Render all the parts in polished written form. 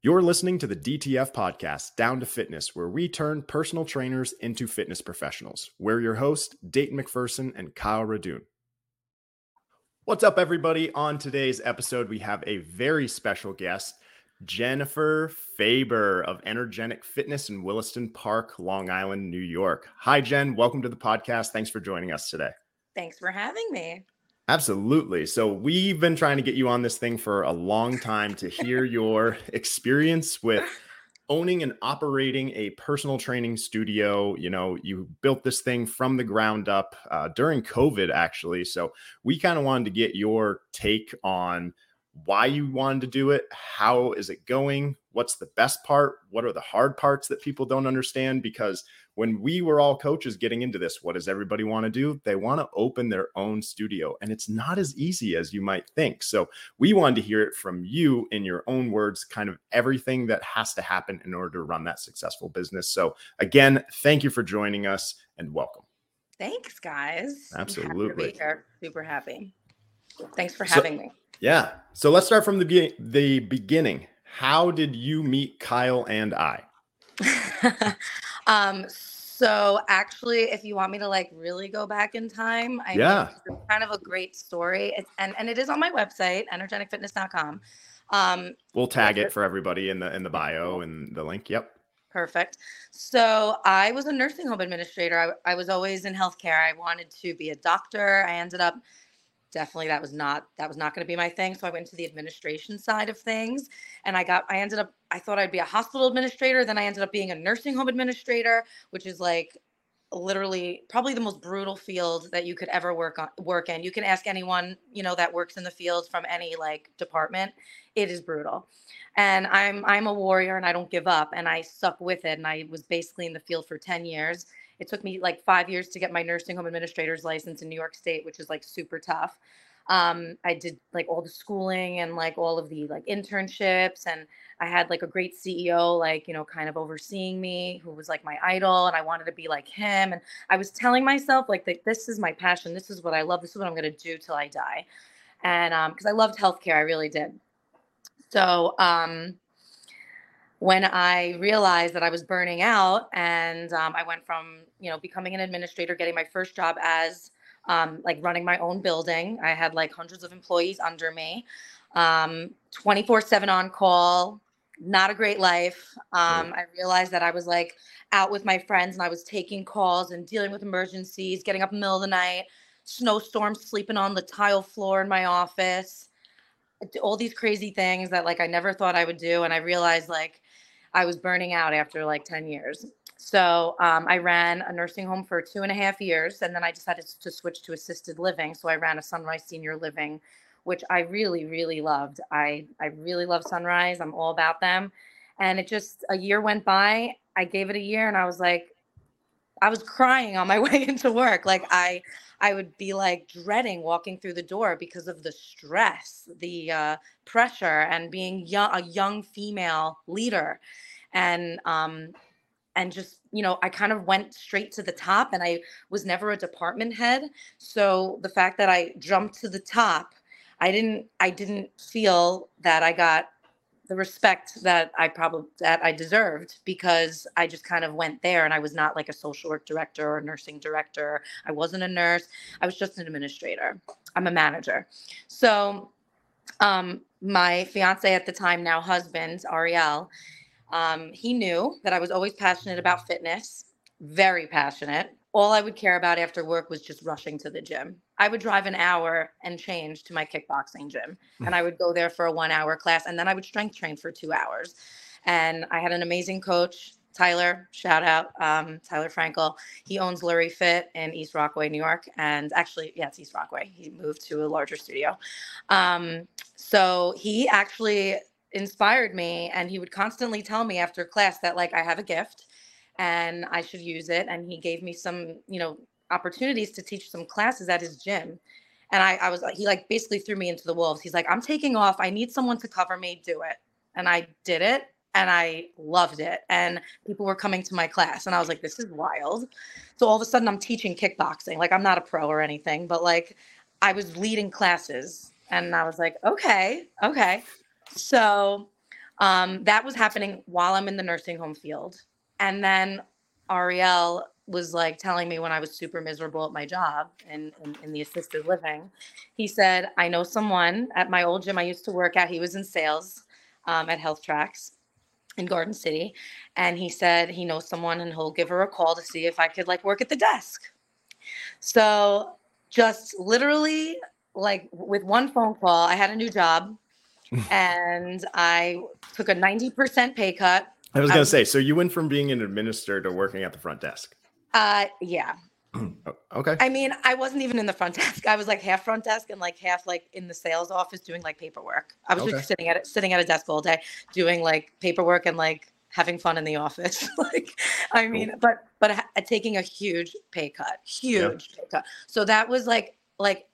You're listening to the DTF podcast, Down to Fitness, where we turn personal trainers into fitness professionals. We're your hosts, Dayton McPherson and Kyle Radun. What's up, everybody? On today's episode, we have a very special guest, Jennifer Faber of EnerJENic Fitness in Williston Park, Long Island, New York. Hi, Jen. Welcome to the podcast. Thanks for joining us today. Thanks for having me. Absolutely. So we've been trying to get you on this thing for a long time to hear your experience with owning and operating a personal training studio. You know, you built this thing from the ground up during COVID, actually. So we kind of wanted to get your take on why you wanted to do it. How is it going? What's the best part? What are the hard parts that people don't understand? Because when we were all coaches getting into this, what does everybody want to do? They want to open their own studio, and it's not as easy as you might think. So we wanted to hear it from you in your own words, kind of everything that has to happen in order to run that successful business. So again, thank you for joining us and welcome. Thanks, guys. Absolutely. Happy to be here. Super happy. Thanks for having me. Yeah. So let's start from the beginning. How did you meet Kyle and I? So actually, if you want me to like really go back in time, it's kind of a great story. And it is on my website, energeticfitness.com. We'll tag it for everybody in the bio and the link. Yep. Perfect. So I was a nursing home administrator. I was always in healthcare. I wanted to be a doctor. I ended up definitely that was not going to be my thing. So I went to the administration side of things, and I thought I'd be a hospital administrator. Then I ended up being a nursing home administrator, which is like literally probably the most brutal field that you could ever work in. You can ask anyone, you know, that works in the field from any like department. It is brutal. And I'm a warrior, and I don't give up, and I suck with it. And I was basically in the field for 10 years. It took me like 5 years to get my nursing home administrator's license in New York State, which is like super tough. I did like all the schooling and like all of the like internships, and I had like a great CEO, like, you know, kind of overseeing me, who was like my idol, and I wanted to be like him. And I was telling myself like that this is my passion. This is what I love. This is what I'm going to do till I die. And because I loved healthcare, I really did. So when I realized that I was burning out, and I went from, you know, becoming an administrator, getting my first job as like running my own building. I had like hundreds of employees under me, 24/7 on call, not a great life. I realized that I was like out with my friends, and I was taking calls and dealing with emergencies, getting up in the middle of the night, snowstorms, sleeping on the tile floor in my office, all these crazy things that like I never thought I would do. And I realized like I was burning out after like 10 years. So I ran a nursing home for 2.5 years, and then I decided to switch to assisted living. So I ran a Sunrise Senior Living, which I really, really loved. I really love Sunrise. I'm all about them. And it just, a year went by. I gave it a year, and I was like, I was crying on my way into work. Like I would be like dreading walking through the door because of the stress, the pressure, and being a young female leader. And just, you know, I kind of went straight to the top, and I was never a department head. So the fact that I jumped to the top, I didn't feel that I got the respect that I deserved, because I just kind of went there, and I was not like a social work director or a nursing director. I wasn't a nurse. I was just an administrator. I'm a manager. So my fiance at the time, now husband, Ariel, he knew that I was always passionate about fitness, very passionate. All I would care about after work was just rushing to the gym. I would drive an hour and change to my kickboxing gym, and I would go there for a 1-hour class, and then I would strength train for 2 hours. And I had an amazing coach, Tyler, shout out, Tyler Frankel. He owns Loorie Fit in East Rockaway, New York. And actually, yeah, it's East Rockaway. He moved to a larger studio. So he actually inspired me, and he would constantly tell me after class that like I have a gift and I should use it. And he gave me some, you know, opportunities to teach some classes at his gym. And I was like, he like basically threw me into the wolves. He's like, I'm taking off. I need someone to cover me. Do it. And I did it. And I loved it. And people were coming to my class, and I was like, this is wild. So all of a sudden I'm teaching kickboxing. Like I'm not a pro or anything, but like I was leading classes, and I was like, okay. So That was happening while I'm in the nursing home field. And then Ariel was like telling me when I was super miserable at my job and in the assisted living, he said, I know someone at my old gym I used to work at. He was in sales at HealthTrax in Garden City. And he said he knows someone and he'll give her a call to see if I could like work at the desk. So just literally like with one phone call, I had a new job and I took a 90% pay cut. I was going to say, so you went from being an administrator to working at the front desk. Yeah. Okay. I mean, I wasn't even in the front desk. I was like half front desk and like half like in the sales office doing like paperwork. I was just sitting at a desk all day doing like paperwork and like having fun in the office. Like, I mean, cool. but taking a huge pay cut, huge pay cut. So that was like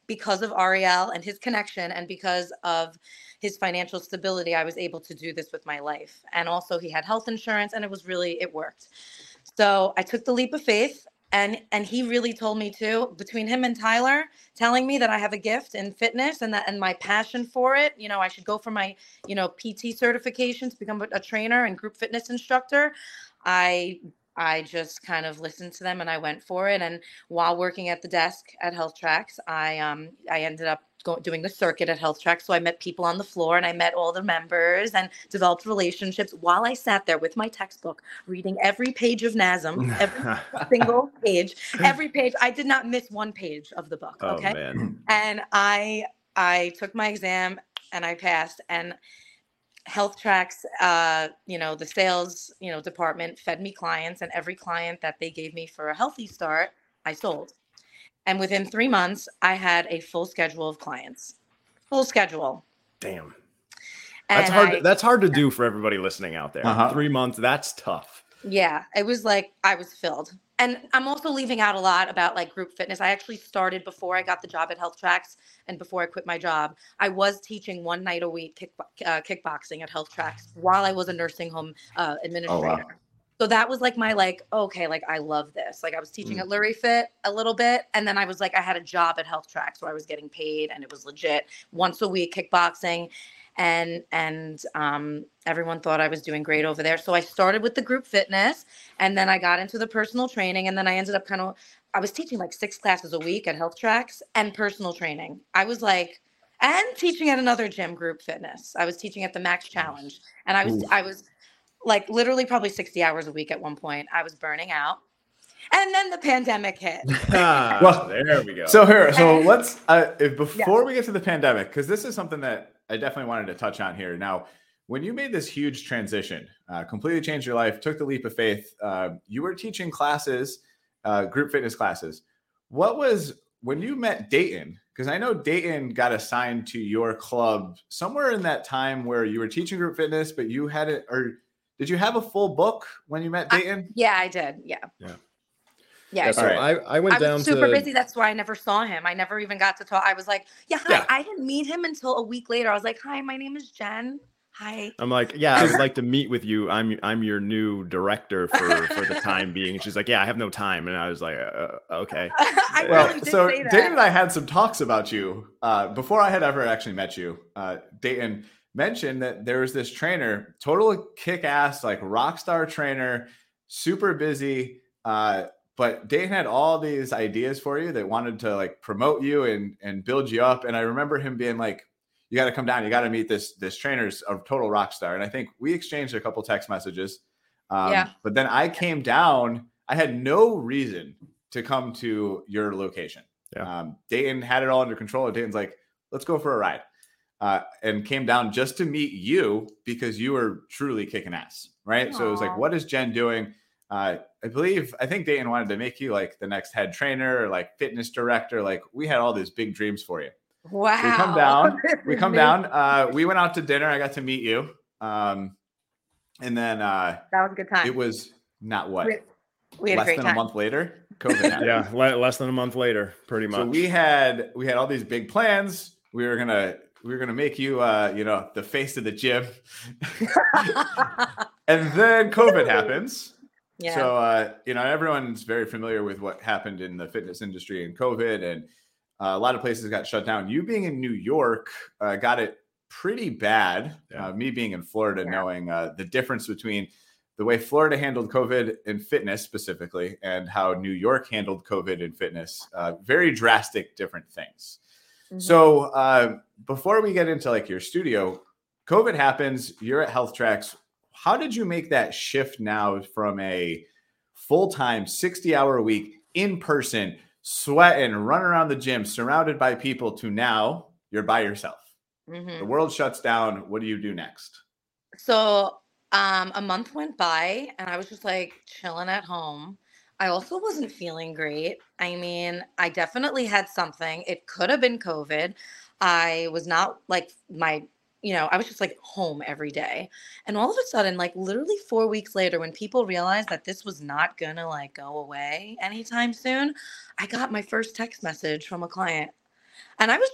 because of Ariel and his connection and because of his financial stability, I was able to do this with my life. And also he had health insurance and it worked. So I took the leap of faith, and he really told me too, between him and Tyler telling me that I have a gift in fitness and that, and my passion for it, you know, I should go for my, you know, PT certification to become a trainer and group fitness instructor. I just kind of listened to them and I went for it. And while working at the desk at HealthTrax, I ended up doing the circuit at HealthTrax. So I met people on the floor and I met all the members and developed relationships while I sat there with my textbook, reading every page of NASM, every single page, every page. I did not miss one page of the book. Okay. Oh, man. And I took my exam and I passed, and HealthTrax, you know, the sales, you know, department fed me clients, and every client that they gave me for a healthy start, I sold. And within 3 months, I had a full schedule of clients. Full schedule. Damn. And that's hard to do for everybody listening out there. Uh-huh. 3 months, that's tough. Yeah. It was like I was filled. And I'm also leaving out a lot about like group fitness. I actually started before I got the job at HealthTrax and before I quit my job. I was teaching one night a week kickboxing at HealthTrax while I was a nursing home administrator. Oh, wow. So that was like my like, okay, like I love this. Like I was teaching at Loorie Fit a little bit. And then I was like, I had a job at HealthTrax where I was getting paid and it was legit once a week kickboxing. And everyone thought I was doing great over there. So I started with the group fitness, and then I got into the personal training, and then I ended up I was teaching like 6 classes a week at HealthTrax and personal training. I was like, and teaching at another gym group fitness. I was teaching at the Max Challenge, and I was like literally probably 60 hours a week at one point. I was burning out. And then the pandemic hit. Well, there we go. So let's, before we get to the pandemic, because this is something that I definitely wanted to touch on here. Now, when you made this huge transition, completely changed your life, took the leap of faith, you were teaching classes, group fitness classes. What was, when you met Dayton, because I know Dayton got assigned to your club somewhere in that time where you were teaching group fitness, but you hadn't, or did you have a full book when you met Dayton? Yeah, I did. Yeah. Yeah, so right. I went down to... I was super busy. That's why I never saw him. I never even got to talk. I was like, I didn't meet him until a week later. I was like, hi, my name is Jen. Hi. I'm like, yeah, I would like to meet with you. I'm your new director for the time being. And she's like, yeah, I have no time. And I was like, okay. So Dayton and I had some talks about you before I had ever actually met you. Dayton mentioned that there was this trainer, total kick-ass, like rock star trainer, super busy, but Dayton had all these ideas for you that wanted to like promote you and build you up. And I remember him being like, you got to come down. You got to meet this trainer's a total rock star. And I think we exchanged a couple text messages. But then I came down. I had no reason to come to your location. Yeah. Dayton had it all under control. Dayton's like, let's go for a ride. And came down just to meet you because you were truly kicking ass. Right. Aww. So it was like, what is Jen doing? I think Dayton wanted to make you like the next head trainer or like fitness director. Like we had all these big dreams for you. Wow. So we come down. We went out to dinner. I got to meet you. And then, that was a good time. It was not what? We had less a great than time. A month later. COVID happened. Yeah. Less than a month later, pretty much. So we had all these big plans. We were going to make you, you know, the face of the gym. And then COVID happens. Yeah. So, you know, everyone's very familiar with what happened in the fitness industry in COVID, and a lot of places got shut down. You being in New York got it pretty bad. Yeah. Me being in Florida, knowing the difference between the way Florida handled COVID and fitness specifically and how New York handled COVID and fitness, very drastic different things. Mm-hmm. So before we get into like your studio, COVID happens, you're at HealthTrax. How did you make that shift now from a full-time 60-hour a week in person, sweating, running around the gym, surrounded by people to now you're by yourself? Mm-hmm. The world shuts down. What do you do next? So a month went by and I was just like chilling at home. I also wasn't feeling great. I mean, I definitely had something. It could have been COVID. I was not like my... you know, I was just like home every day. And all of a sudden, like literally 4 weeks later, when people realized that this was not gonna like go away anytime soon, I got my first text message from a client. And I was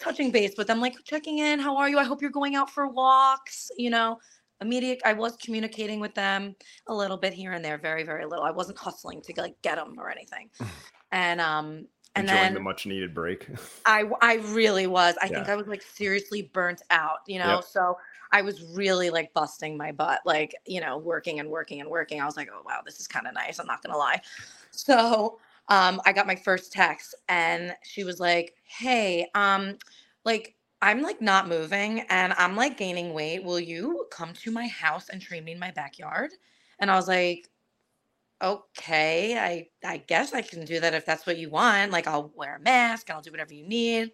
touching base with them, like checking in, how are you? I hope you're going out for walks, you know, immediate. I was communicating with them a little bit here and there, very, very little. I wasn't hustling to like get them or anything. And, enjoying the much needed break. I really was. I think I was like seriously burnt out, you know? Yep. So I was really like busting my butt, like, you know, working. I was like, oh wow, this is kind of nice. I'm not going to lie. So, I got my first text and she was like, hey, like I'm like not moving and I'm like gaining weight. Will you come to my house and train me in my backyard? And I was like, okay, I guess I can do that if that's what you want. Like I'll wear a mask and I'll do whatever you need.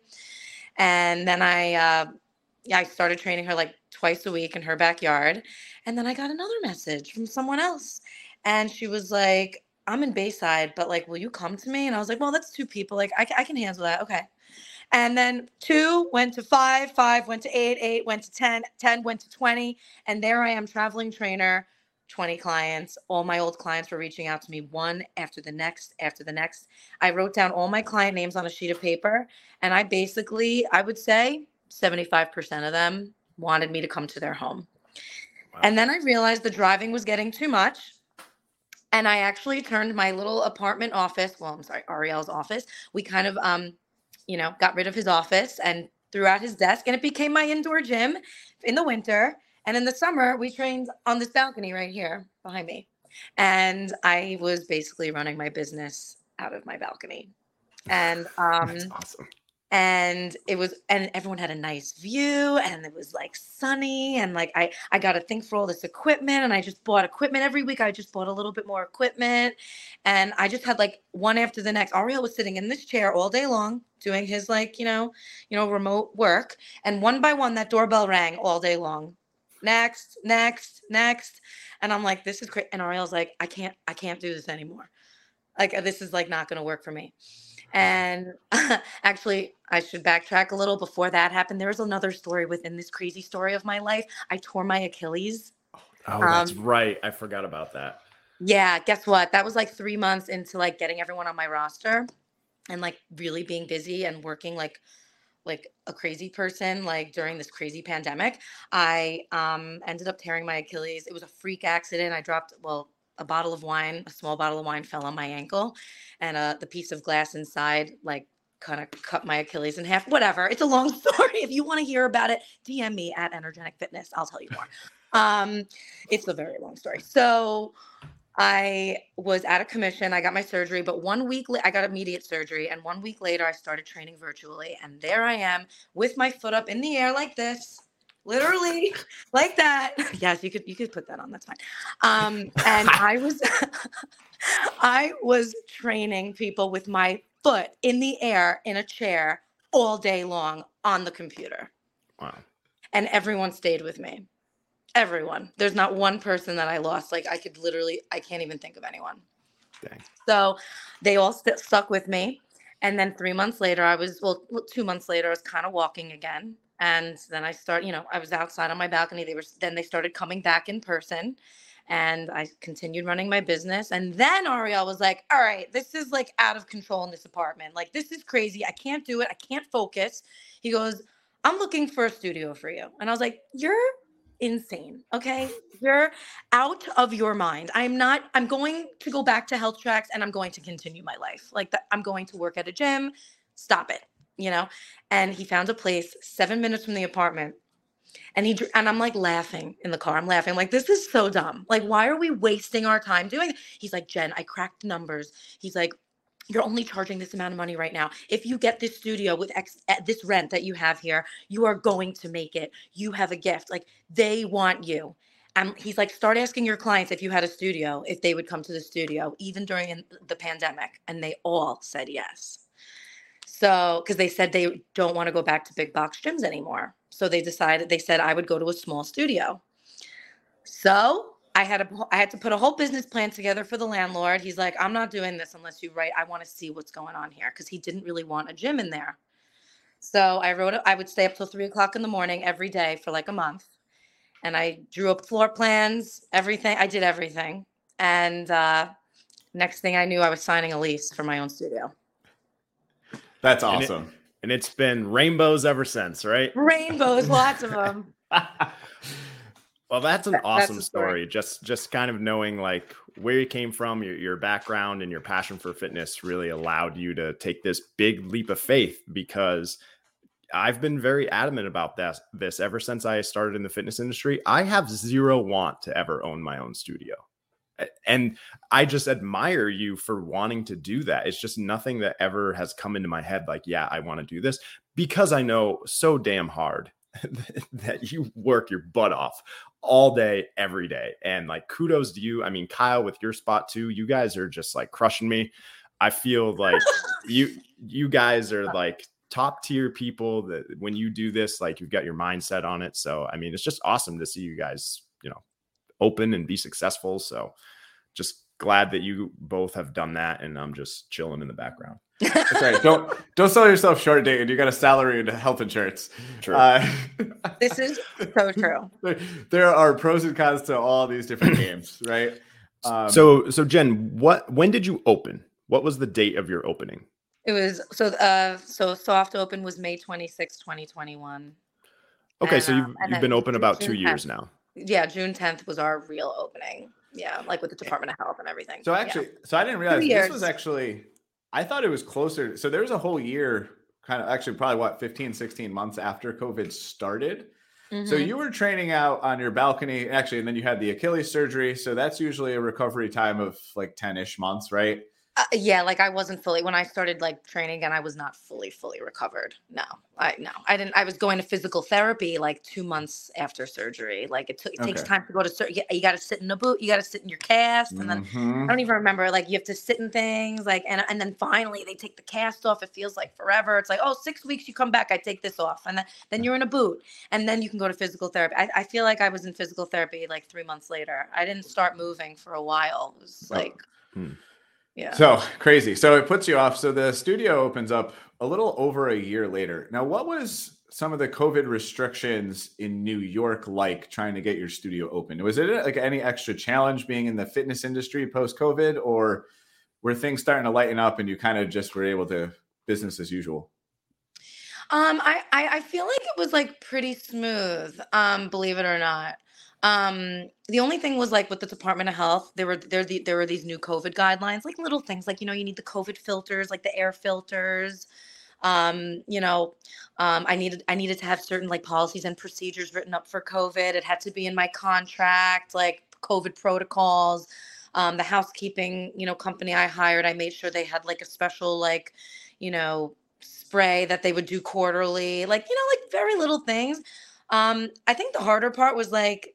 And then I started training her like twice a week in her backyard. And then I got another message from someone else. And she was like, I'm in Bayside, but like, will you come to me? And I was like, well, that's two people. Like I can handle that. Okay. And then 2 went to 5 went to 8 went to 10 went to 20. And there I am, traveling trainer, 20 clients. All my old clients were reaching out to me one after the next, after the next. I wrote down all my client names on a sheet of paper. And I basically, I would say 75% of them wanted me to come to their home. Wow. And then I realized the driving was getting too much. And I actually turned my little apartment office. Well, I'm sorry, Ariel's office. We kind of, you know, got rid of his office and threw out his desk, and it became my indoor gym in the winter. And in the summer, we trained on this balcony right here behind me. And I was basically running my business out of my balcony. And that's awesome. And it was, and everyone had a nice view, and it was like sunny. And like, I got a thing for all this equipment, and I just bought equipment every week. I just bought a little bit more equipment, and I just had like one after the next. Ariel was sitting in this chair all day long doing his like, you know, remote work. And one by one, that doorbell rang all day long. Next. And I'm like, this is crazy. And Ariel's like, I can't do this anymore. Like, this is like not going to work for me. And actually, I should backtrack a little. Before that happened, there was another story within this crazy story of my life. I tore my Achilles. Oh, that's right. I forgot about that. Yeah. Guess what? That was like 3 months into like getting everyone on my roster and like really being busy and working like a crazy person, like during this crazy pandemic. I ended up tearing my Achilles. It was a freak accident. I dropped, well, a small bottle of wine fell on my ankle, and the piece of glass inside like kind of cut my Achilles in half. Whatever. It's a long story. If you want to hear about it, DM me at EnerJENic Fitness. I'll tell you more. It's a very long story. So I was out of commission. I got my surgery, but 1 week I got immediate surgery. And 1 week later, I started training virtually. And there I am with my foot up in the air like this, literally like that. Yes, you could put that on. That's fine. And I was, I was training people with my foot in the air in a chair all day long on the computer. Wow. And everyone stayed with me. Everyone. There's not one person that I lost. Like I can't even think of anyone. Dang. So they all stuck with me. And then 2 months later, I was kind of walking again. And then I was outside on my balcony. They started coming back in person, and I continued running my business. And then Ariel was like, all right, this is like out of control in this apartment. Like, this is crazy. I can't do it. I can't focus. He goes, I'm looking for a studio for you. And I was like, you're insane. Okay. You're out of your mind. I'm going to go back to HealthTrax, and I'm going to continue my life. Like that. I'm going to work at a gym. Stop it. You know? And he found a place 7 minutes from the apartment. And he, and I'm like laughing in the car. I'm laughing. I'm like, this is so dumb. Like, why are we wasting our time doing this? He's like, Jen, I cracked numbers. He's like, you're only charging this amount of money right now. If you get this studio with at this rent that you have here, you are going to make it. You have a gift. Like, they want you. He's like, start asking your clients if you had a studio, if they would come to the studio, even during the pandemic. And they all said yes. So, because they said they don't want to go back to big box gyms anymore. So they decided, they said I would go to a small studio. So I had to put a whole business plan together for the landlord. He's like, I'm not doing this unless you write. I want to see what's going on here, because he didn't really want a gym in there. So I wrote it. I would stay up till 3 o'clock in the morning every day for like a month. And I drew up floor plans, everything. I did everything. And next thing I knew, I was signing a lease for my own studio. That's awesome. And it's been rainbows ever since, right? Rainbows, lots of them. Well, that's an awesome story. Just kind of knowing like where you came from, your background and your passion for fitness really allowed you to take this big leap of faith, because I've been very adamant about this ever since I started in the fitness industry. I have zero want to ever own my own studio. And I just admire you for wanting to do that. It's just nothing that ever has come into my head. Like, yeah, I want to do this, because I know so damn hard that you work your butt off all day, every day. And like, kudos to you. I mean, Kyle, with your spot too, you guys are just like crushing me. I feel like you guys are like top tier people that when you do this, like you've got your mindset on it. So, I mean, it's just awesome to see you guys, you know, open and be successful. So just glad that you both have done that. And I'm just chilling in the background. That's right. Don't sell yourself short, Dayton. You got a salary and health insurance. True. This is so true. There are pros and cons to all these different games, right? So Jen, when did you open? What was the date of your opening? It was so soft open was May 26, 2021. Okay, and, so you've been open about 2 years now. Yeah, June 10th was our real opening. Yeah, like with the Department of Health and everything. So actually, So I didn't realize this was actually, I thought it was closer. So there was a whole year, kind of actually probably 15, 16 months after COVID started. Mm-hmm. So you were training out on your balcony, actually, and then you had the Achilles surgery. So that's usually a recovery time of like 10-ish months, right? Yeah, like I wasn't fully, when I started like training again, I was not fully recovered. No, I didn't. I was going to physical therapy like 2 months after surgery. Like it takes time to go to surgery. You got to sit in a boot. You got to sit in your cast. And then I don't even remember, like you have to sit in things like, and then finally they take the cast off. It feels like forever. It's like, oh, 6 weeks, you come back, I take this off. And then you're in a boot, and then you can go to physical therapy. I feel like I was in physical therapy like 3 months later. I didn't start moving for a while. It was like... Yeah. So crazy. So it puts you off. So the studio opens up a little over a year later. Now, what was some of the COVID restrictions in New York like trying to get your studio open? Was it like any extra challenge being in the fitness industry post-COVID, or were things starting to lighten up and you kind of just were able to business as usual? I feel like it was like pretty smooth, believe it or not. The only thing was like with the Department of Health, there were these new COVID guidelines, like little things like, you know, you need the COVID filters, like the air filters. I needed to have certain like policies and procedures written up for COVID. It had to be in my contract, like COVID protocols. The housekeeping, you know, company I hired, I made sure they had like a special, like, you know, spray that they would do quarterly, like, you know, like very little things. I think the harder part was like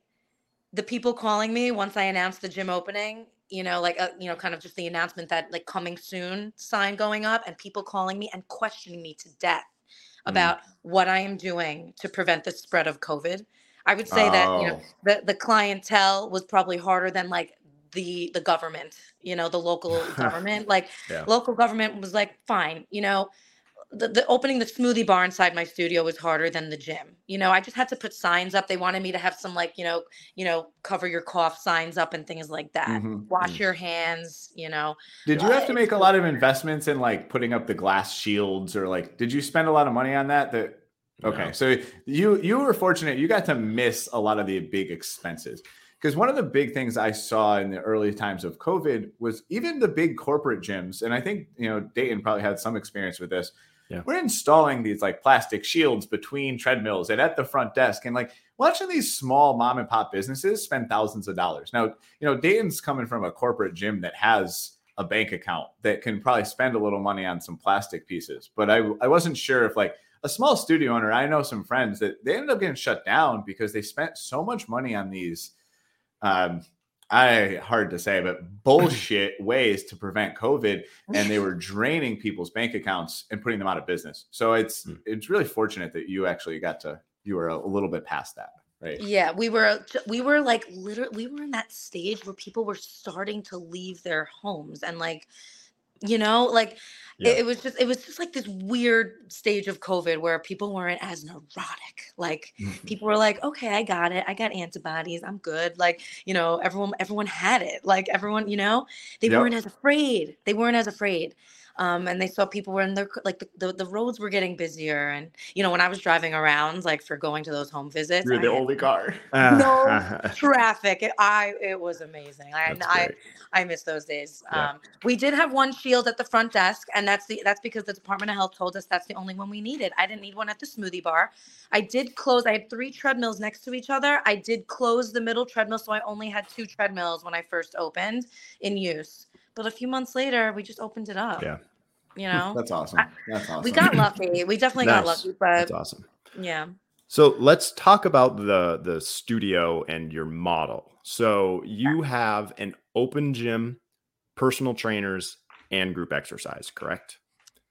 the people calling me once I announced the gym opening, you know, like, you know, kind of just the announcement that like coming soon sign going up, and people calling me and questioning me to death about what I am doing to prevent the spread of COVID. I would say that, you know, the clientele was probably harder than like the government, you know, the local government, like local government was like, fine, you know. The opening the smoothie bar inside my studio was harder than the gym. You know, I just had to put signs up. They wanted me to have some like, you know, cover your cough signs up and things like that. Mm-hmm. Wash your hands, you know. Did you have to make a lot of investments in like putting up the glass shields, or like, did you spend a lot of money on that? Okay. So you were fortunate. You got to miss a lot of the big expenses, because one of the big things I saw in the early times of COVID was even the big corporate gyms. And I think, you know, Dayton probably had some experience with this. Yeah. We're installing these like plastic shields between treadmills and at the front desk. And like watching these small mom and pop businesses spend thousands of dollars. Now, you know, Dayton's coming from a corporate gym that has a bank account that can probably spend a little money on some plastic pieces. But I wasn't sure if like a small studio owner, I know some friends that they ended up getting shut down because they spent so much money on these, hard to say, but bullshit ways to prevent COVID. And they were draining people's bank accounts and putting them out of business. So it's really fortunate that you actually you were a little bit past that. Right. Yeah, we were like literally, we were in that stage where people were starting to leave their homes and like, you know, like yeah. it was just like this weird stage of COVID where people weren't as neurotic. Like people were like, okay, I got it. I got antibodies. I'm good. Like, you know, everyone had it. Like everyone, you know, they yep. weren't as afraid. They weren't as afraid. And they saw people were in their, like the roads were getting busier. And, you know, when I was driving around, like for going to those home visits, you're the only car, no traffic. It was amazing. I miss those days. Yeah. We did have one shield at the front desk and that's because the Department of Health told us that's the only one we needed. I didn't need one at the smoothie bar. I had three treadmills next to each other. I did close the middle treadmill. So I only had two treadmills when I first opened in use. But a few months later, we just opened it up. Yeah. You know? That's awesome. We got lucky. We definitely got lucky. But that's awesome. Yeah. So let's talk about the studio and your model. So you have an open gym, personal trainers, and group exercise, correct?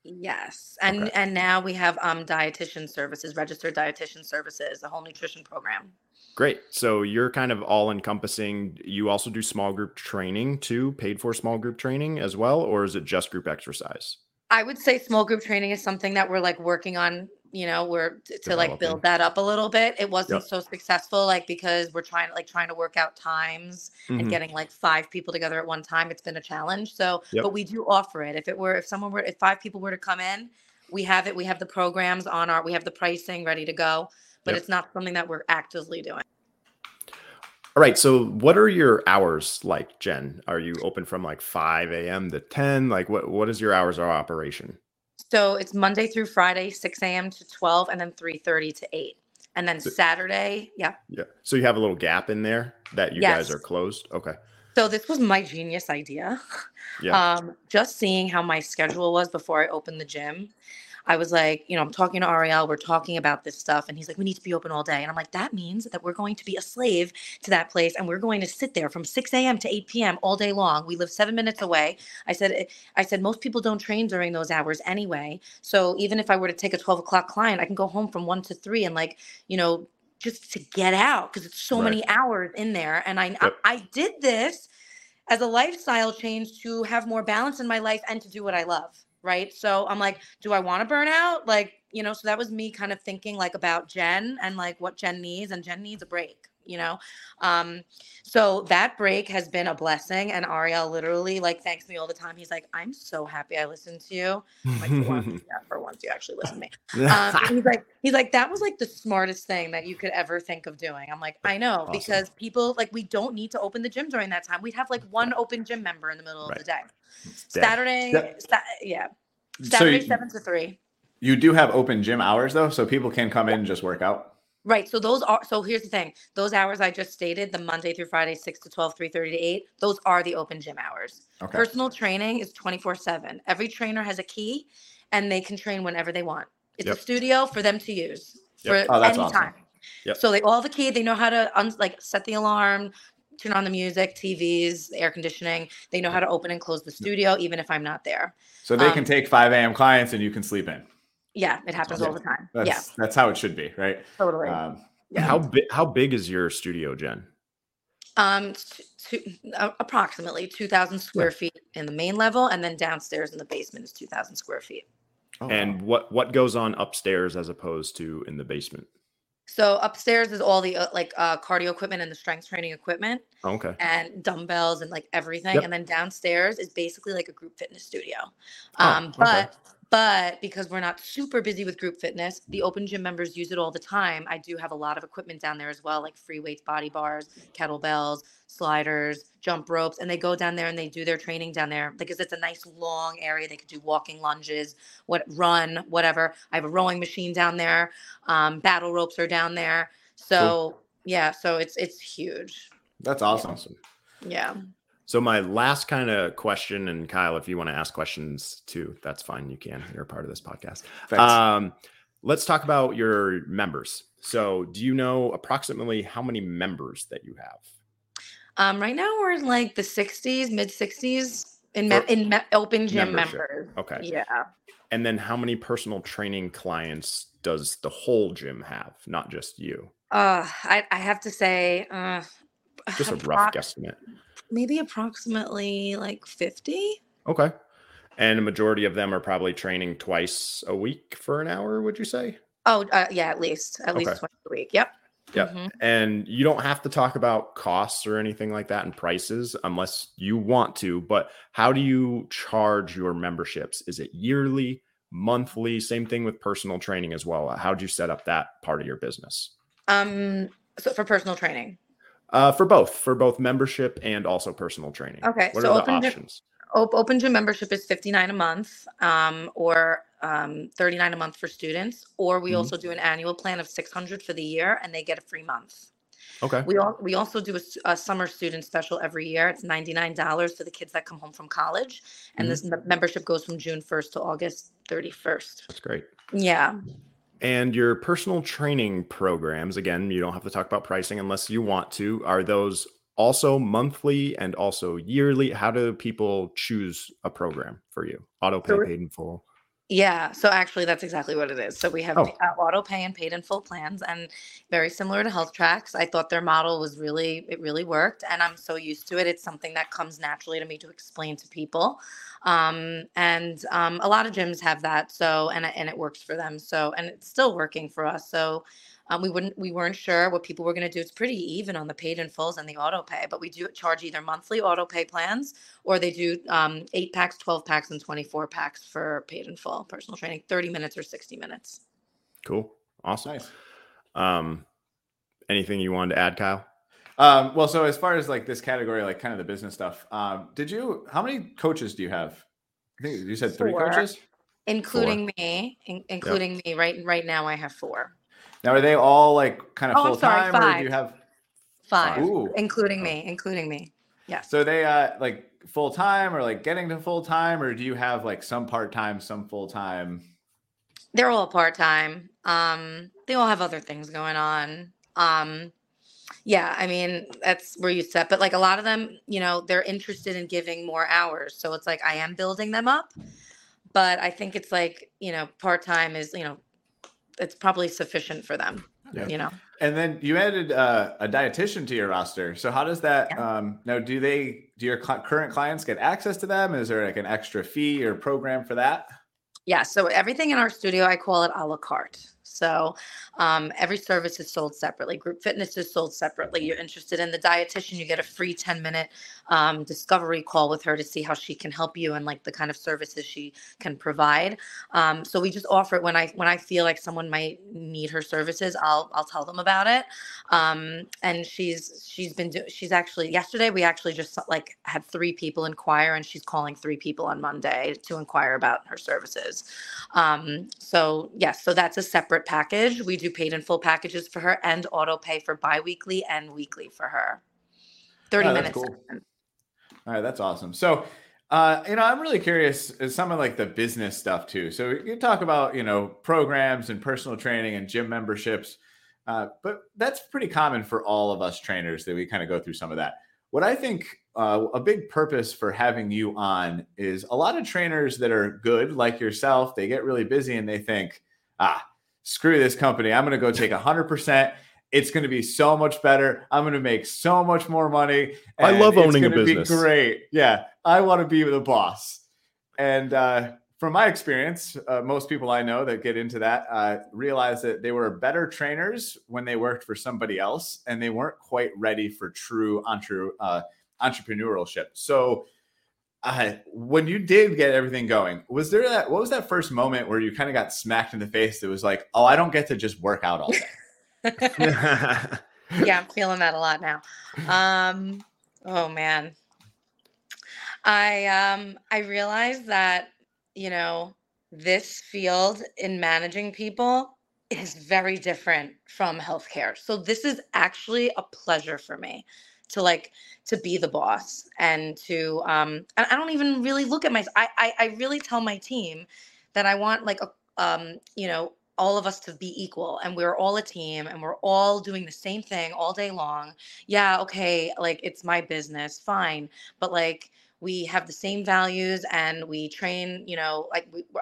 Yes. And okay. And now we have dietitian services, registered dietitian services, a whole nutrition program. Great. So you're kind of all encompassing. You also do small group training too, paid for small group training as well, or is it just group exercise? I would say small group training is something that we're like working on, you know, to like build that up a little bit. It wasn't so successful, like because we're trying to work out times and getting like five people together at one time. It's been a challenge. So, but we do offer it. If five people were to come in, we have it. We have the programs we have the pricing ready to go. But it's not something that we're actively doing. All right. So what are your hours like, Jen? Are you open from like 5 a.m. to 10? Like what is your hours of operation? So it's Monday through Friday, 6 a.m. to 12, and then 3:30 to 8. And then Saturday. Yeah. Yeah. So you have a little gap in there that you guys are closed. Okay. So this was my genius idea. Yeah. Just seeing how my schedule was before I opened the gym. I was like, you know, I'm talking to Ariel. We're talking about this stuff. And he's like, we need to be open all day. And I'm like, that means that we're going to be a slave to that place. And we're going to sit there from 6 a.m. to 8 p.m. all day long. We live 7 minutes away. I said, most people don't train during those hours anyway. So even if I were to take a 12 o'clock client, I can go home from 1 to 3 and like, you know, just to get out because it's so many hours in there. And I did this as a lifestyle change to have more balance in my life and to do what I love. Right. So I'm like, do I want to burn out? Like, you know, so that was me kind of thinking like about Jen and like what Jen needs, and Jen needs a break, you know? So that break has been a blessing. And Ariel literally like thanks me all the time. He's like, I'm so happy I listened to you. I'm like, for once you actually listen to me. He's like, that was like the smartest thing that you could ever think of doing. I'm like, I know, awesome. Because people like, we don't need to open the gym during that time. We'd have like one open gym member in the middle of the day. Saturday, 7 to 3. You do have open gym hours though, so people can come in and just work out. Right. So those are. So here's the thing: those hours I just stated, the Monday through Friday, 6 to 12, 3:30 to 8. Those are the open gym hours. Okay. Personal training is 24/7. Every trainer has a key, and they can train whenever they want. It's a studio for them to use for any time. Yep. So they all have a key. They know how to set the alarm. Turn on the music, TVs, air conditioning. They know how to open and close the studio, even if I'm not there. So they can take 5 a.m. clients and you can sleep in. Yeah, it happens all the time. That's how it should be, right? Totally. How big is your studio, Jen? Approximately 2,000 square feet in the main level, and then downstairs in the basement is 2,000 square feet. Oh, and what goes on upstairs as opposed to in the basement? So upstairs is all the cardio equipment and the strength training equipment and dumbbells and like everything. Yep. And then downstairs is basically like a group fitness studio. But because we're not super busy with group fitness, the open gym members use it all the time. I do have a lot of equipment down there as well, like free weights, body bars, kettlebells, sliders, jump ropes, and they go down there and they do their training down there because it's a nice long area. They could do walking lunges, run, whatever. I have a rowing machine down there. Battle ropes are down there. So cool. Yeah, so it's huge. That's awesome. Yeah. So my last kind of question, and Kyle, if you want to ask questions too, that's fine. You can. You're a part of this podcast. Thanks. Let's talk about your members. So do you know approximately how many members that you have? Right now we're in like the 60s, mid 60s in open gym members. Okay. Yeah. And then how many personal training clients does the whole gym have? Not just you. I have to say, just a rough guesstimate. Maybe approximately like 50. Okay. And a majority of them are probably training twice a week for an hour, would you say? Oh, yeah, at least twice a week. Yep. Yeah. Mm-hmm. And you don't have to talk about costs or anything like that and prices unless you want to, but how do you charge your memberships? Is it yearly, monthly? Same thing with personal training as well. How'd you set up that part of your business? So for personal training? For both membership and also personal training. Okay. What are the options? Open gym membership is $59 a month, or $39 a month for students, or we also do an annual plan of $600 for the year, and they get a free month. Okay. We also do a summer student special every year. It's $99 for the kids that come home from college, and this membership goes from June 1st to August 31st. That's great. Yeah. And your personal training programs, again, you don't have to talk about pricing unless you want to. Are those also monthly and also yearly? How do people choose a program for you? Auto pay, paid in full? Yeah. So actually that's exactly what it is. So we have auto pay and paid in full plans, and very similar to HealthTrax. I thought their model was really worked, and I'm so used to it. It's something that comes naturally to me to explain to people. And a lot of gyms have that. So, and it works for them. So, and it's still working for us. So, we weren't sure what people were going to do. It's pretty even on the paid in fulls and the auto pay, but we do charge either monthly auto pay plans, or they do 8-packs, 12-packs, and 24-packs for paid in full personal training, 30 minutes or 60 minutes. Cool. Awesome. Nice. Anything you wanted to add, Kyle? Well, so as far as like this category, like kind of the business stuff, how many coaches do you have? I think you said 4. 3 coaches? Including me. Including me. Right now I have 4. Now, are they all like kind of full time, or do you have 5? Ooh. Including me. Yeah. So they like full time, or like getting to full time, or do you have like some part time, some full time? They're all part time. They all have other things going on. Yeah, I mean, that's where you set. But like a lot of them, you know, they're interested in giving more hours. So it's like I am building them up, but I think it's like, you know, part time is, you know, it's probably sufficient for them, you know? And then you added a dietitian to your roster. So how does that, now do your current clients get access to them? Is there like an extra fee or program for that? Yeah. So everything in our studio, I call it a la carte. So every service is sold separately. Group fitness is sold separately. You're interested in the dietitian, you get a free 10-minute discovery call with her to see how she can help you and like the kind of services she can provide. So we just offer it when I feel like someone might need her services, I'll tell them about it. And she's actually yesterday we actually just like had 3 people inquire, and she's calling 3 people on Monday to inquire about her services. So that's a separate package. We do paid in full packages for her and auto pay for bi-weekly and weekly for her. 30 minutes. Cool. All right. That's awesome. So, you know, I'm really curious is some of like the business stuff too. So you talk about, you know, programs and personal training and gym memberships, but that's pretty common for all of us trainers that we kind of go through some of that. What I think a big purpose for having you on is a lot of trainers that are good, like yourself, they get really busy and they think, screw this company. I'm going to go take 100%. It's going to be so much better. I'm going to make so much more money. And I love owning a business. It's going to be great. Yeah. I want to be the boss. And from my experience, most people I know that get into that realize that they were better trainers when they worked for somebody else, and they weren't quite ready for true entrepreneurship. So when you did get everything going, what was that first moment where you kind of got smacked in the face that was like, oh, I don't get to just work out all day? Yeah, I'm feeling that a lot now. Oh man, I realized that, you know, this field in managing people is very different from healthcare. So this is actually a pleasure for me to to be the boss and to, I don't even really look at myself. I really tell my team that I want all of us to be equal, and we're all a team and we're all doing the same thing all day long. Yeah. Okay. It's my business. Fine. But we have the same values, and we train,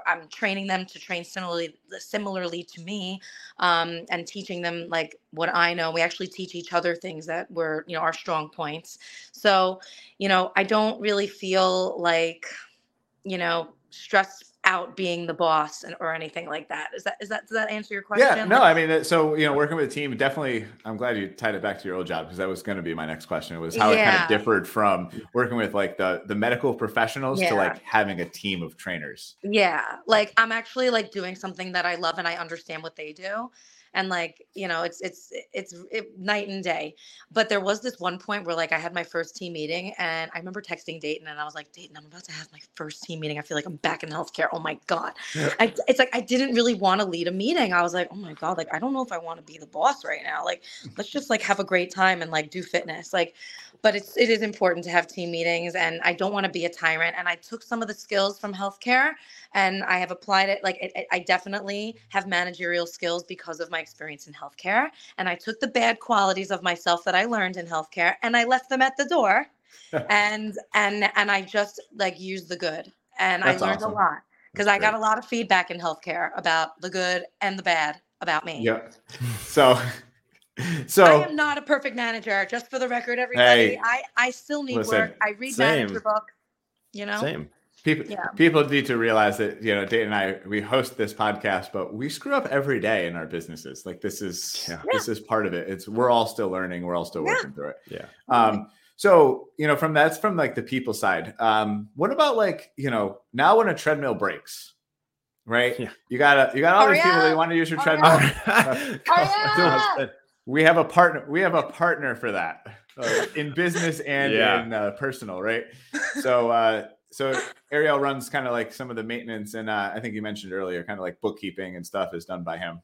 I'm training them to train similarly to me, and teaching them what I know. We actually teach each other things that were, our strong points. So, I don't really feel stressed out being the boss or anything like that. Does that answer your question? Yeah, no, I mean, so, working with a team, definitely, I'm glad you tied it back to your old job, because that was going to be my next question, was how it kind of differed from working with the medical professionals to having a team of trainers. Yeah. I'm actually doing something that I love, and I understand what they do. And it's night and day. But there was this one point where I had my first team meeting, and I remember texting Dayton, and I was like, Dayton, I'm about to have my first team meeting. I feel like I'm back in healthcare. Oh my God. Yeah. I didn't really want to lead a meeting. I was like, oh my God, I don't know if I want to be the boss right now. Let's just have a great time and do fitness. But it is important to have team meetings, and I don't want to be a tyrant. And I took some of the skills from healthcare, and I have applied it. I definitely have managerial skills because of my experience in healthcare, and I took the bad qualities of myself that I learned in healthcare, and I left them at the door, and I just used the good, and I learned a lot, because I got a lot of feedback in healthcare about the good and the bad about me. Yep. So I am not a perfect manager, just for the record, everybody. Hey, I still need work. I read manager books, Same. People need to realize that, Dayton and I, we host this podcast, but we screw up every day in our businesses. This is part of it. We're all still learning. We're all still working through it. Yeah. So, from the people side, what about now when a treadmill breaks, right? Yeah. You got all these people that want to use your treadmill. We have a partner. We have a partner for that in business and in personal. Right. So Ariel runs kind of some of the maintenance, and I think you mentioned earlier, kind of bookkeeping and stuff is done by him.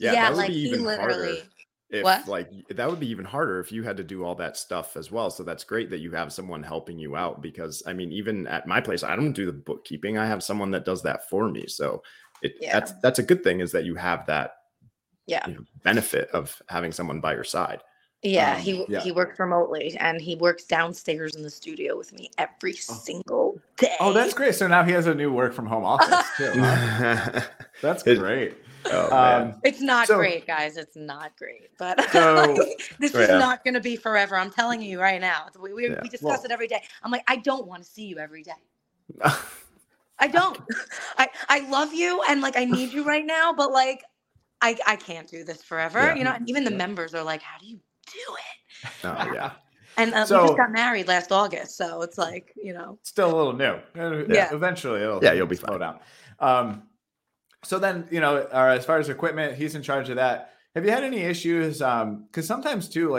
Yeah, that would be even harder. That would be even harder if you had to do all that stuff as well. So that's great that you have someone helping you out, because I mean, even at my place, I don't do the bookkeeping. I have someone that does that for me. So that's a good thing, is that you have that benefit of having someone by your side. Yeah, he works remotely, and he works downstairs in the studio with me every single day. Oh, that's great. So now he has a new work from home office too. Huh? That's great. It's not great, guys. It's not great. But this is not going to be forever. I'm telling you right now. We discuss it every day. I'm like, I don't want to see you every day. I don't. I love you, and I need you right now, but I can't do this forever. Yeah. And even the members are like, how do you do it? Oh, yeah. And we just got married last August, so it's still a little new. Yeah. Eventually you'll be slowed down. So then, as far as equipment, he's in charge of that. Have you had any issues? Because sometimes too,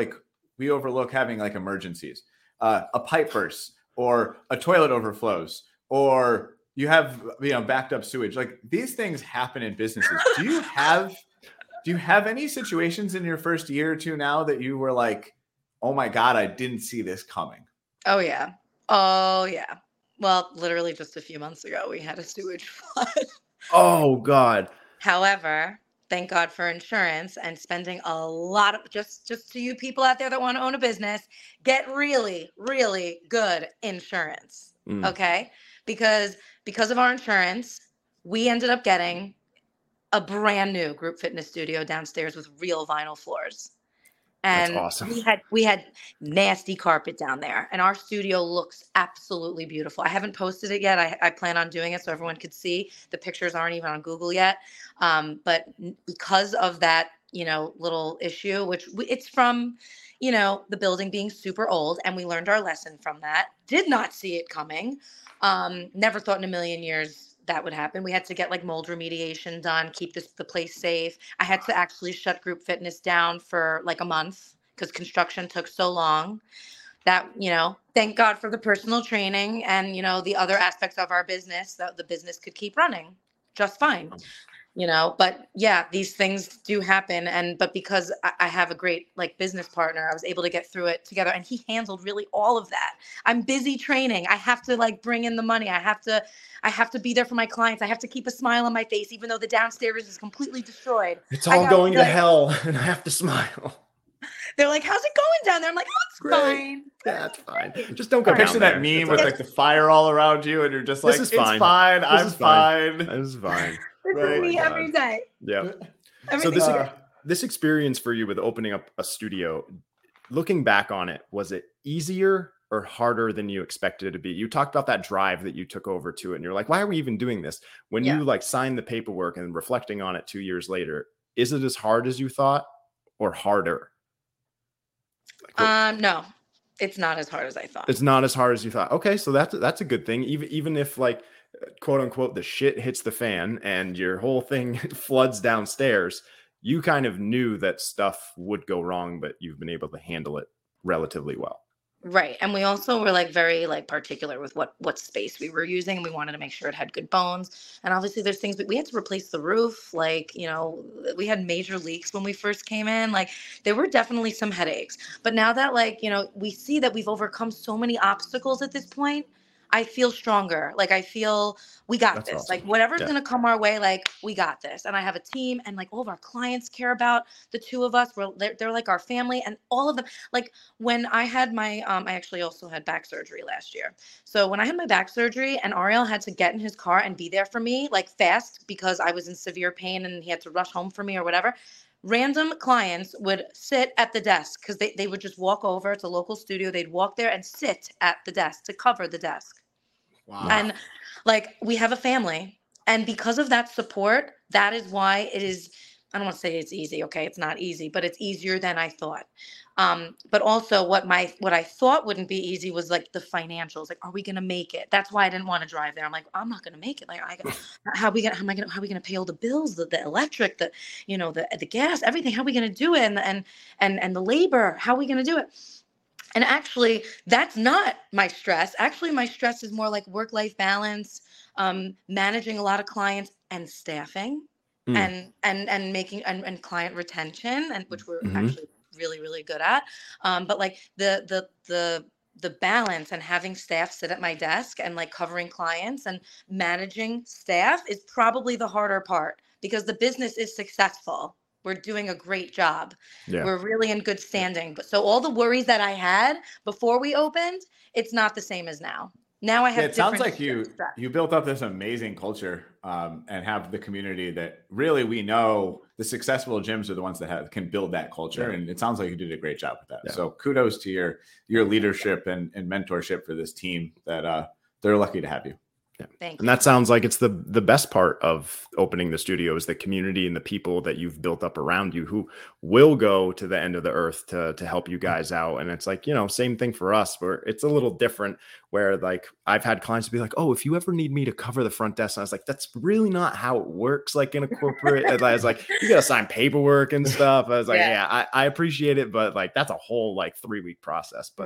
we overlook having emergencies, a pipe burst or a toilet overflows, or you have, backed up sewage. These things happen in businesses. Do you have any situations in your first year or two now that you were oh my God, I didn't see this coming? Oh yeah. Oh yeah. Well, literally just a few months ago, we had a sewage flood. Oh God. However, thank God for insurance and spending a lot of, just to you people out there that want to own a business, get really, really good insurance. Mm. Okay. Because of our insurance, we ended up getting a brand new group fitness studio downstairs with real vinyl floors. And that's awesome. We had nasty carpet down there, and our studio looks absolutely beautiful. I haven't posted it yet. I plan on doing it so everyone could see. The pictures aren't even on Google yet. But because of that, little issue, it's from, the building being super old, and we learned our lesson from that. Did not see it coming. Never thought in a million years that would happen. We had to get mold remediation done, keep the place safe. I had to actually shut group fitness down for a month because construction took so long. that, you know, thank God for the personal training and, you know, the other aspects of our business, that the business could keep running just fine, you know. But yeah, these things do happen. And, but because I have a great like business partner, I was able to get through it together, and he handled really all of that. I'm busy training. I have to like bring in the money. I have to be there for my clients. I have to keep a smile on my face, even though the downstairs is completely destroyed. It's all going to hell and I have to smile. They're like, how's it going down there? I'm like, oh, it's fine. That's fine. Just don't go down there. Picture that meme with like the fire all around you, and you're just like, it's fine. I'm fine. This is fine. This is me every day. Yeah. So this experience for you with opening up a studio, looking back on it, was it easier or harder than you expected it to be? You talked about that drive that you took over to it, and you're like, why are we even doing this? When you like signed the paperwork and reflecting on it 2 years later, is it as hard as you thought or harder? No, it's not as hard as I thought. It's not as hard as you thought. Okay. So that's a good thing. Even if like, quote unquote, the shit hits the fan and your whole thing floods downstairs, you kind of knew that stuff would go wrong, but you've been able to handle it relatively well. Right. And we also were like very like particular with what space we were using. We wanted to make sure it had good bones. And obviously there's things, but we had to replace the roof. Like, you know, we had major leaks when we first came in. Like there were definitely some headaches, but now that like, you know, we see that we've overcome so many obstacles at this point, I feel stronger. Like I feel we got That's this, awesome. Like whatever's going to come our way, like we got this. And I have a team, and like all of our clients care about the two of us. They're like our family, and all of them. Like when I had my, I actually also had back surgery last year. So when I had my back surgery and Ariel had to get in his car and be there for me like fast because I was in severe pain and he had to rush home for me or whatever, random clients would sit at the desk because they would just walk over. It's a local studio. They'd walk there and sit at the desk to cover the desk. Wow. And like we have a family, and because of that support, that is why it is, I don't want to say it's easy. Okay. It's not easy, but it's easier than I thought. But also what I thought wouldn't be easy was like the financials. Like, are we going to make it? That's why I didn't want to drive there. I'm like, I'm not going to make it. Like, how are we going to pay all the bills, the electric, the, you know, the gas, everything, how are we going to do it? And the labor, how are we going to do it? And actually that's not my stress. Actually, my stress is more like work-life balance, managing a lot of clients and staffing. And making and client retention, and which we're actually really, really good at. But like the balance and having staff sit at my desk and like covering clients and managing staff is probably the harder part, because the business is successful. We're doing a great job. Yeah. We're really in good standing. But so all the worries that I had before we opened, it's not the same as now. Now I have. It sounds like you built up this amazing culture, and have the community that really, we know the successful gyms are the ones that can build that culture. Yeah. And it sounds like you did a great job with that. Yeah. So kudos to your leadership and mentorship for this team that they're lucky to have you. Yeah. Thank you. And that sounds like it's the best part of opening the studio is the community and the people that you've built up around you who will go to the end of the earth to help you guys out. And it's like, you know, same thing for us, where it's a little different, where like I've had clients be like, oh, if you ever need me to cover the front desk. And I was like, that's really not how it works. Like in a corporate, I was like, you got to sign paperwork and stuff. I was like, I appreciate it. But like, that's a whole like 3-week process, but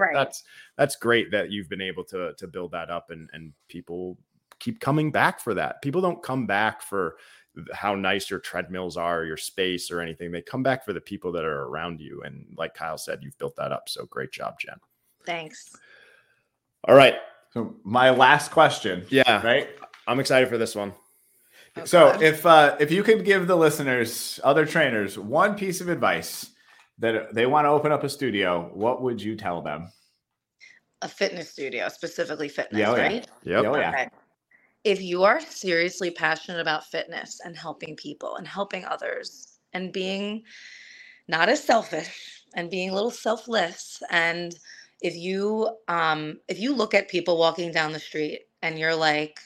that's great that you've been able to build that up, and people keep coming back for that. People don't come back for how nice your treadmills are, your space or anything. They come back for the people that are around you. And like Kyle said, you've built that up. So great job, Jen. Thanks. All right. So my last question. Yeah. Right. I'm excited for this one. Okay. So if you could give the listeners, other trainers, one piece of advice that they want to open up a studio, what would you tell them? A fitness studio, specifically fitness, right? Yeah. Yep. Okay. If you are seriously passionate about fitness and helping people and helping others and being not as selfish and being a little selfless, and if you look at people walking down the street and you're like,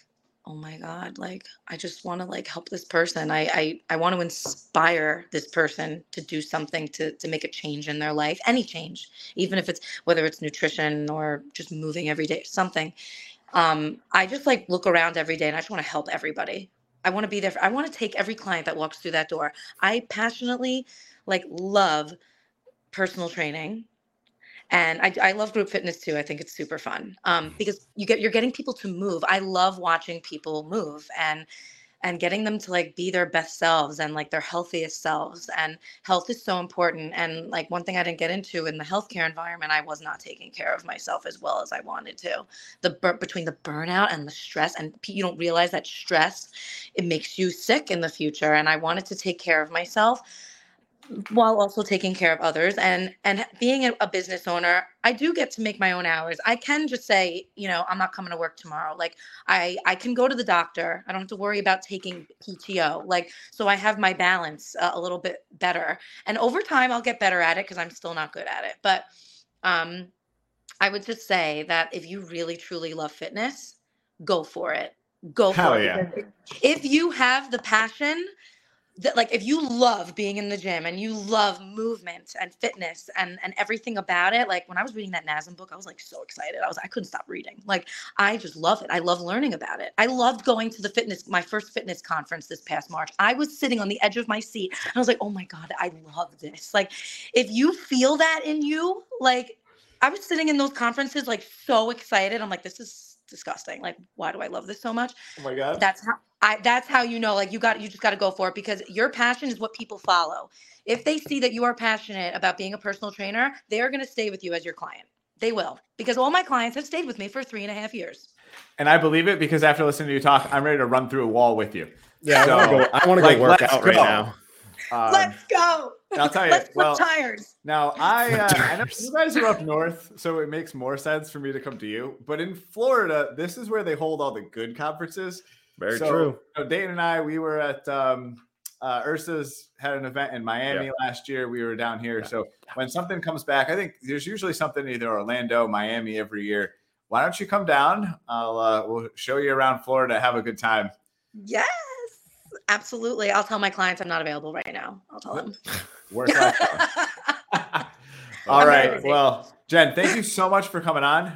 oh my God, like I just want to like help this person. I want to inspire this person to do something to make a change in their life, any change, even if it's whether it's nutrition or just moving every day, something. I just like look around every day and I just want to help everybody. I want to be there. I want to take every client that walks through that door. I passionately like love personal training And I love group fitness too. I think it's super fun because you're getting people to move. I love watching people move and getting them to like be their best selves and like their healthiest selves. And health is so important. And like one thing I didn't get into in the healthcare environment, I was not taking care of myself as well as I wanted to. Between the burnout and the stress, and you don't realize that stress, it makes you sick in the future. And I wanted to take care of myself while also taking care of others. And being a business owner, I do get to make my own hours. I can just say, you know, I'm not coming to work tomorrow. Like I can go to the doctor. I don't have to worry about taking PTO. Like, so I have my balance a little bit better, and over time I'll get better at it, 'cause I'm still not good at it. But, I would just say that if you really, truly love fitness, go for it. Go for it. Yeah. If you have the passion, that, like, if you love being in the gym and you love movement and fitness and everything about it, like when I was reading that NASM book, I was like so excited. I couldn't stop reading. Like, I just love it. I love learning about it. I loved going to my first fitness conference this past March. I was sitting on the edge of my seat and I was like, oh my God, I love this. Like, if you feel that in you, like I was sitting in those conferences, like so excited. I'm like, this is disgusting. Like, why do I love this so much? Oh my God. That's how you know, like you just got to go for it, because your passion is what people follow. If they see that you are passionate about being a personal trainer, they're going to stay with you as your client. They will, because all my clients have stayed with me for 3.5 years. And I believe it, because after listening to you talk, I'm ready to run through a wall with you. Yeah. So, I want to go work out right now. Let's go. I'll tell you. Let's flip tires. Now, I know you guys are up north, so it makes more sense for me to come to you. But in Florida, this is where they hold all the good conferences. Very true. So Dayton and I, we were at URSA's had an event in Miami last year. We were down here. Yeah. So when something comes back, I think there's usually something either Orlando, Miami every year. Why don't you come down? We'll show you around Florida. Have a good time. Yes. Absolutely. I'll tell my clients I'm not available right now. I'll tell them. Work out. All right. Well, Jen, thank you so much for coming on.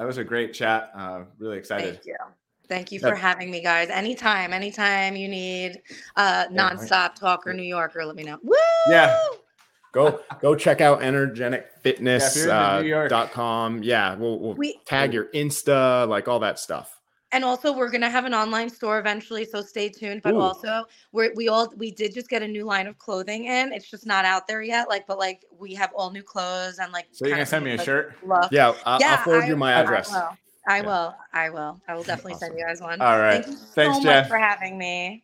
It was a great chat. Really excited. Thank you. Thank you for having me, guys. Anytime you need nonstop talker New Yorker, let me know. Woo! Yeah. Go check out energeticfitness.com. Yeah. We'll tag your Insta, like all that stuff. And also, we're going to have an online store eventually, so stay tuned. But also, we did just get a new line of clothing in. It's just not out there yet. Like, but like, we have all new clothes and like. So you're gonna send me a shirt? Yeah, I'll forward you my address. I will. I will definitely send you guys one. All right. Thank you so much for having me.